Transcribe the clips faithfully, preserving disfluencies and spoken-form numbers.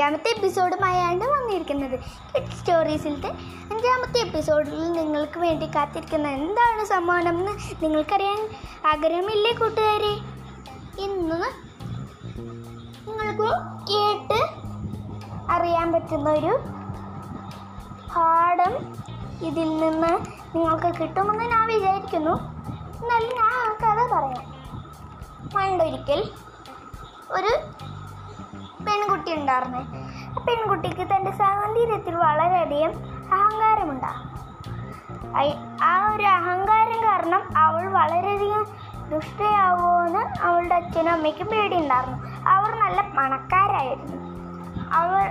അഞ്ചാമത്തെ എപ്പിസോഡുമായാണ് വന്നിരിക്കുന്നത്. കിഡ് സ്റ്റോറീസിലത്തെ അഞ്ചാമത്തെ എപ്പിസോഡിൽ നിങ്ങൾക്ക് വേണ്ടി കാത്തിരിക്കുന്ന എന്താണ് സമ്മാനം എന്ന് നിങ്ങൾക്കറിയാൻ ആഗ്രഹമില്ലേ കൂട്ടുകാരെ? ഇന്ന് നിങ്ങൾക്ക് കേട്ട് അറിയാൻ പറ്റുന്ന ഒരു പാഠം ഇതിൽ നിന്ന് നിങ്ങൾക്ക് കിട്ടുമെന്ന് ഞാൻ വിചാരിക്കുന്നു. എന്നാലും ഞാൻ ആ കഥ പറയാം. പണ്ടൊരിക്കൽ ഒരു പെൺകുട്ടി ഉണ്ടായിരുന്നു. ആ പെൺകുട്ടിക്ക് തൻ്റെ സൗന്ദര്യത്തിൽ വളരെയധികം അഹങ്കാരമുണ്ടാകും. ആ ഒരു അഹങ്കാരം കാരണം അവൾ വളരെയധികം ദുഷ്ടയാവുമെന്ന് അവളുടെ അച്ഛനും അമ്മയ്ക്കും പേടിയുണ്ടായിരുന്നു. അവർ നല്ല പണക്കാരായിരുന്നു. അവൾ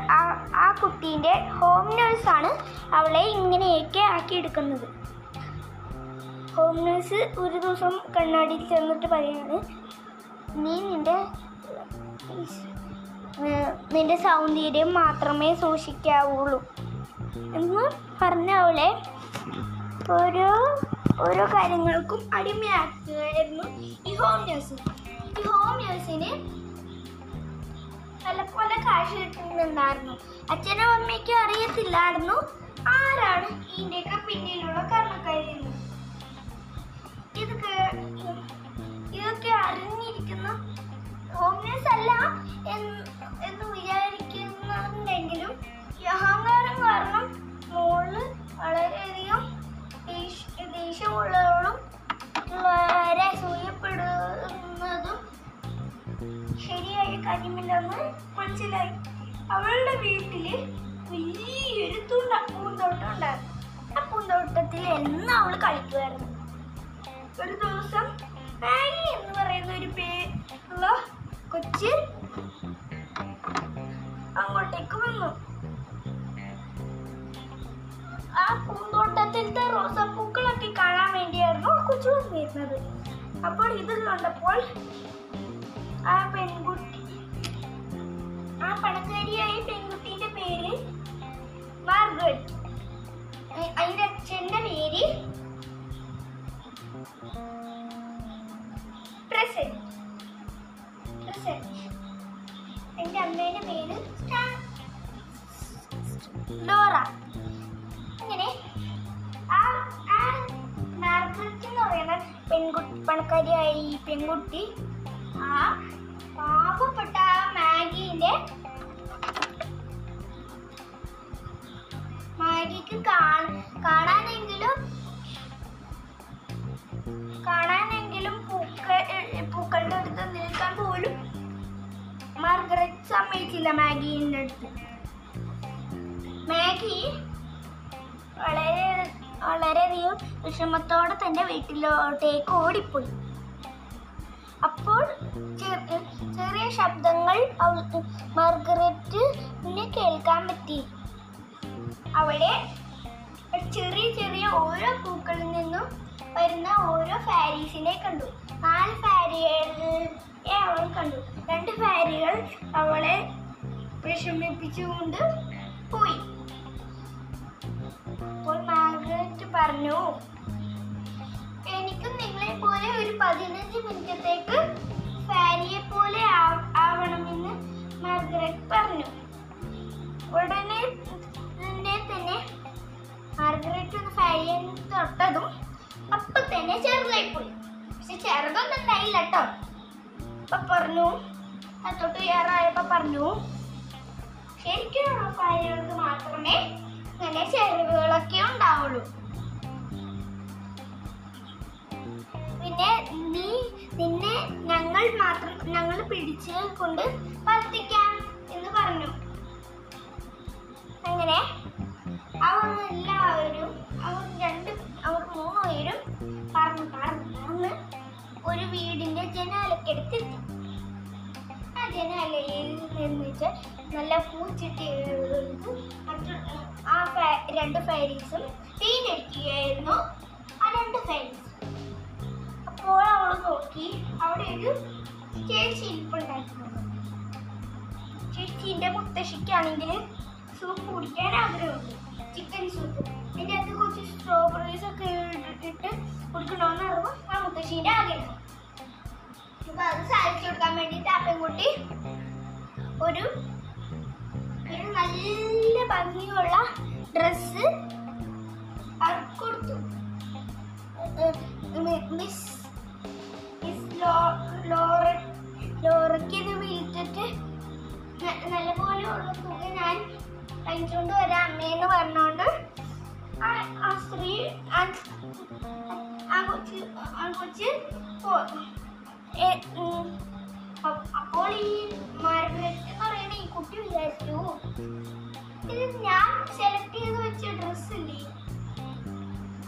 ആ കുട്ടീൻ്റെ ഹോം നേഴ്സാണ് അവളെ ഇങ്ങനെയൊക്കെ ആക്കിയെടുക്കുന്നത്. ഹോം നേഴ്സ് ഒരു ദിവസം കണ്ണാടിയിൽ ചെന്നിട്ട് പറയാണ്, നീ നിൻ്റെ നിൻ്റെ സൗന്ദര്യം മാത്രമേ സൂക്ഷിക്കാവുള്ളൂ എന്ന് പറഞ്ഞ അവളെ ഓരോ ഓരോ കാര്യങ്ങൾക്കും അടിമയാക്കുകയായിരുന്നു ഈ ഹോം നേഴ്സ്. ഈ ഹോം നേഴ്സിന് പല പല കാഴ്ച കിട്ടുന്നുണ്ടായിരുന്നു. അച്ഛനും അമ്മയ്ക്കും അറിയത്തില്ലായിരുന്നു ആരാണ് ഇതിൻ്റെയൊക്കെ പിന്നിലുള്ള കാരണക്കാരെന്ന്. ഇത് ഇതൊക്കെ അറിഞ്ഞിരിക്കുന്ന ഹോംനസ് അല്ല എന്ന് വിചാരിക്കുന്നുണ്ടെങ്കിലും അഹങ്കാരം കാരണം മോള് വളരെയധികം ദേഷ്യമുള്ളവളും വളരെ സൂര്യപ്പെടുന്നതും ശരിയായ കാര്യമില്ലെന്ന് മനസ്സിലായി. അവളുടെ വീട്ടിൽ വലിയൊരു തുണ്ട പൂന്തോട്ടം ഉണ്ടായിരുന്നു. ആ പൂന്തോട്ടത്തിൽ എന്നും അവൾ കളിക്കുമായിരുന്നു. ഒരു ദിവസം മാഗി എന്ന് പറയുന്ന ഒരു പേരുള്ള കൊച്ച് അങ്ങോട്ടേക്ക് വന്നു. ആ പൂന്തോട്ടത്തിലത്തെ റോസാപ്പൂക്കളൊക്കെ കാണാൻ വേണ്ടിയായിരുന്നു ആ കൊച്ചു വന്നിരുന്നത്. അപ്പോൾ ഇത് കണ്ടപ്പോൾ ആ പെൺകുട്ടി, ആ പണക്കാരിയായ പെൺകുട്ടിയുടെ പേര് മാർഗരറ്റ്, അതിൻ്റെ അച്ഛൻ്റെ പേര് പ്രസന്റ്, പ്രസന്റ് എൻ്റെ അമ്മേൻ്റെ പേര് ലോറ. അങ്ങനെ ആ ആ മാർഗരറ്റ് എന്ന് പറയുന്ന പെൺകുട്ടി, പണക്കാരിയായ ഈ പെൺകുട്ടി ആ പാവപ്പെട്ട മാഗിന്റെ മാഗിക്ക് കാണാനെങ്കിലും കാണാനെങ്കിലും പൂക്കൾ പൂക്കളുടെ അടുത്ത് നിൽക്കാൻ പോലും മാർഗരറ്റ് സമ്മതിച്ചില്ല. മാഗിന്റെ അടുത്ത് മാഗി വളരെ വളരെയധികം വിഷമത്തോടെ തന്റെ വീട്ടിലോട്ടേക്ക് ഓടിപ്പോയി. അപ്പോൾ ചെറിയ ശബ്ദങ്ങൾ അവൾക്ക് മാർഗരറ്റിന് കേൾക്കാൻ പറ്റി. അവിടെ ചെറിയ ചെറിയ ഓരോ പൂക്കളിൽ നിന്നും വരുന്ന ഓരോ ഫാരീസിനെ കണ്ടു. നാല് ഫാരിയെ അവൾ കണ്ടു. രണ്ട് ഫാരികൾ അവളെ വിഷമിപ്പിച്ചുകൊണ്ട് പോയി. അപ്പോൾ മാർഗരറ്റ് പറഞ്ഞു, എനിക്കും നിങ്ങളെ പോലെ ഒരു പതിനഞ്ച് മിനിറ്റത്തേക്ക് ഫാരിയെ പോലെ ആവണമെന്ന് മാർഗരറ്റ് പറഞ്ഞു. ഉടനെ തന്നെ മാർഗരറ്റ് ഒന്ന് ഫാരിയെ തൊട്ടതും അപ്പം തന്നെ ചെറുതായി പോയി. പക്ഷെ ചെറുതൊന്നും ഉണ്ടായില്ല കേട്ടോ. അപ്പം പറഞ്ഞു, ആ തൊട്ട് കയറായപ്പോൾ പറഞ്ഞു, ശരിക്കുള്ള ഫാരികൾക്ക് മാത്രമേ ഇങ്ങനെ ചെറുകളൊക്കെ ഉണ്ടാവുള്ളൂ. പിന്നെ നീ നിന്നെ ഞങ്ങൾ മാത്രം ഞങ്ങൾ പിടിച്ച് കൊണ്ട് വർത്തിക്കാം എന്ന് പറഞ്ഞു. അങ്ങനെ അവർ എല്ലാവരും അവർ രണ്ട് അവർ മൂന്ന് പേരും പറഞ്ഞു പറഞ്ഞ് ഒരു വീടിൻ്റെ ജനാലക്കെടുത്തെത്തി. ആ ജനാലയിൽ നിന്നിട്ട് നല്ല പൂച്ചെട്ടികൾക്ക് മറ്റു ആ രണ്ട് ഫാരീസും പെയിൻ്റടിക്കുകയായിരുന്നു. ആ രണ്ട് ഫാരീസ് അപ്പോൾ അവൾ നോക്കി, അവിടെ ഒരു ചേച്ചി ഇരിപ്പുണ്ടായിരുന്നു. ചേച്ചീൻ്റെ മുത്തശ്ശിക്കാണെങ്കിൽ സൂപ്പ് കുടിക്കാൻ ആഗ്രഹമുണ്ട്, ചിക്കൻ സൂപ്പ്. അതിൻ്റെ അകത്ത് കുറച്ച് സ്ട്രോബെറീസൊക്കെ ഇട്ടിട്ട് കുടിക്കണമെന്നായിരുന്നു ആ മുത്തശ്ശീൻ്റെ ആഗ്രഹം. അപ്പോൾ അത് സാധിച്ചു കൊടുക്കാൻ വേണ്ടിയിട്ട് ആ പെൺകുട്ടി ഒരു ഒരു നല്ല ഭംഗിയുള്ള ഡ്രസ്സ് കൊടുത്തു. മിസ് ലോറയ്ക്കത് വിളിച്ചിട്ട് നല്ലപോലെ ഉള്ള തുക ഞാൻ കഴിച്ചുകൊണ്ട് വരാം അമ്മയെന്ന് പറഞ്ഞുകൊണ്ട് ആ സ്ത്രീ ആ കൊച്ച് ആ കൊച്ച് അപ്പോൾ ഈ മാർഗരറ്റ് എന്ന് പറയുന്ന ഈ കുട്ടി വിചാരിച്ചു, ഇത് ഞാൻ സെലക്ട് ചെയ്ത് വെച്ച ഡ്രസ്സില്ലേ,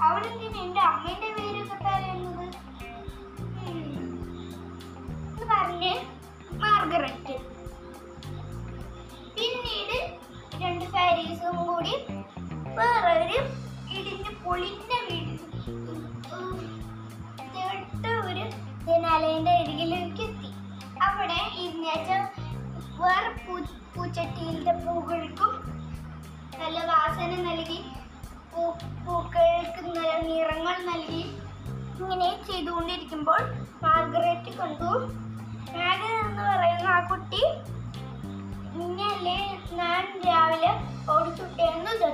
അവരെന്തിന് എൻ്റെ അമ്മേൻ്റെ പേരൊക്കെ പറയുന്നത് എന്ന് പറഞ്ഞ് മാർഗരറ്റ് പിന്നീട് രണ്ട് സാരീസും കൂടി വേറൊരു ഇടിഞ്ഞ് പൊളിഞ്ഞ വീട് കേട്ട് ഒരു ജനാലയൻ്റെ അരികിലേക്ക് എത്തി. അവിടെ ഇരുന്നേച്ച വേറെ പൂ പൂച്ചട്ടിയിലെ പൂക്കൾക്കും നല്ല വാസന നൽകി, പൂ പൂക്കൾക്ക് നിറങ്ങൾ നൽകി. ഇങ്ങനെ ചെയ്തുകൊണ്ടിരിക്കുമ്പോൾ മാർഗരറ്റ് കണ്ടു, മാഗൻ എന്ന് പറയുന്ന ആ കുട്ടി ഇങ്ങനല്ലേ ഞാൻ രാവിലെ ഓടിച്ചുട്ടേന്ന് ചു.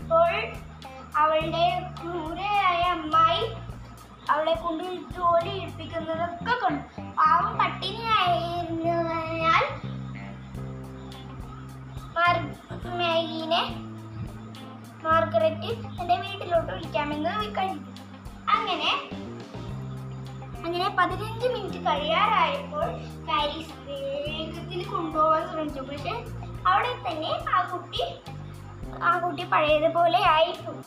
അപ്പോൾ അവളുടെ ക്രൂരയായ അമ്മായി അവളെ കൊണ്ട് ജോലി ഇടിപ്പിക്കുന്നതൊക്കെ കൊണ്ട് പാവം പട്ടിണിയായിരുന്നതിനാൽ മാഗിനെ മാർഗരറ്റ് എൻ്റെ വീട്ടിലോട്ട് വിളിക്കാമെന്ന് കഴിഞ്ഞു. അങ്ങനെ അങ്ങനെ പതിനഞ്ച് മിനിറ്റ് കഴിയാറായപ്പോൾ പാരീസ് വേഗത്തിൽ കൊണ്ടുപോകാൻ ശ്രമിച്ചു. പക്ഷെ അവിടെ തന്നെ ആ കുട്ടി ആ കുട്ടി പഴയതുപോലെ ആയിപ്പോയി.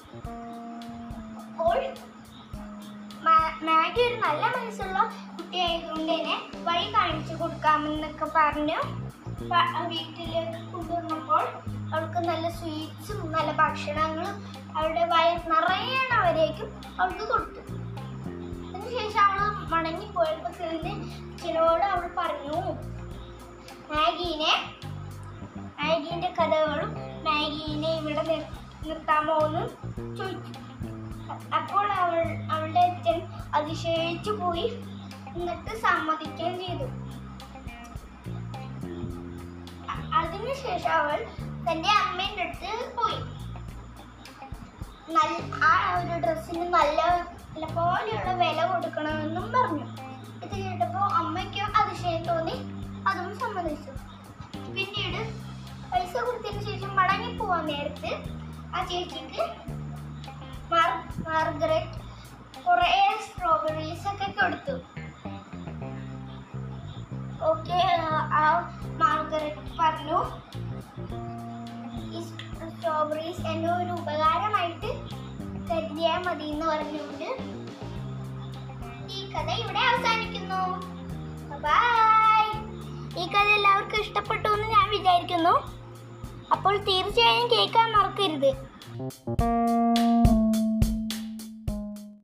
അപ്പോൾ മാഗി ഒരു നല്ല മനസ്സുള്ള കുട്ടിയായതുകൊണ്ട് തന്നെ വഴി കാണിച്ചു കൊടുക്കാമെന്നൊക്കെ പറഞ്ഞു വീട്ടിലേക്ക് കൊണ്ടുവന്നപ്പോൾ അവൾക്ക് നല്ല സ്വീറ്റ്സും നല്ല ഭക്ഷണങ്ങളും അവളുടെ വയർ നിറയണവരേക്കും അവൾക്ക് കൊടുത്തു. അതിനുശേഷം അവൾ മടങ്ങിപ്പോയപ്പോൾ ചെന്ന് ചിലരോട് അവൾ പറഞ്ഞു, മാഗീനെ മാഗീൻ്റെ കഥകളും മാഗീനെ ഇവിടെ നിർത്താമോ എന്ന് ചോദിച്ചു. അപ്പോൾ അവൾ അവളുടെ അച്ഛൻ അതിശയിച്ചു പോയി, എന്നിട്ട് സമ്മതിക്കുകയും ചെയ്തു. അതിനുശേഷം അവൾ തൻ്റെ അമ്മേൻ്റെ അടുത്ത് പോയി. നല്ല ആ ഒരു ഡ്രസ്സിന് നല്ല നല്ലപോലെയുള്ള വില കൊടുക്കണമെന്നും പറഞ്ഞു. ഇത് കേട്ടപ്പോൾ അമ്മയ്ക്കും അതിശയം തോന്നി, അതും സമ്മതിച്ചു. പിന്നീട് പൈസ കൊടുത്തതിന് ശേഷം മടങ്ങിപ്പോവാൻ നേരത്ത് ആ ചേച്ചിക്ക് മാർഗരറ്റ് കുറേ സ്ട്രോബെറീസ് ഒക്കെ കൊടുത്തു. ഓക്കെ, ആ മാർഗരറ്റ് പറഞ്ഞു, ഈ സ്ട്രോബെറീസ് എൻ്റെ ഒരു ഉപകാരമായിട്ട് കരുതിയാൽ മതി എന്ന് പറഞ്ഞുകൊണ്ട് ഈ കഥ ഇവിടെ അവസാനിക്കുന്നു. ബൈ. ഈ കഥ എല്ലാവർക്കും ഇഷ്ടപ്പെട്ടു എന്ന് ഞാൻ വിചാരിക്കുന്നു. അപ്പോൾ തീർച്ചയായും കേൾക്കാൻ മറക്കരുത്.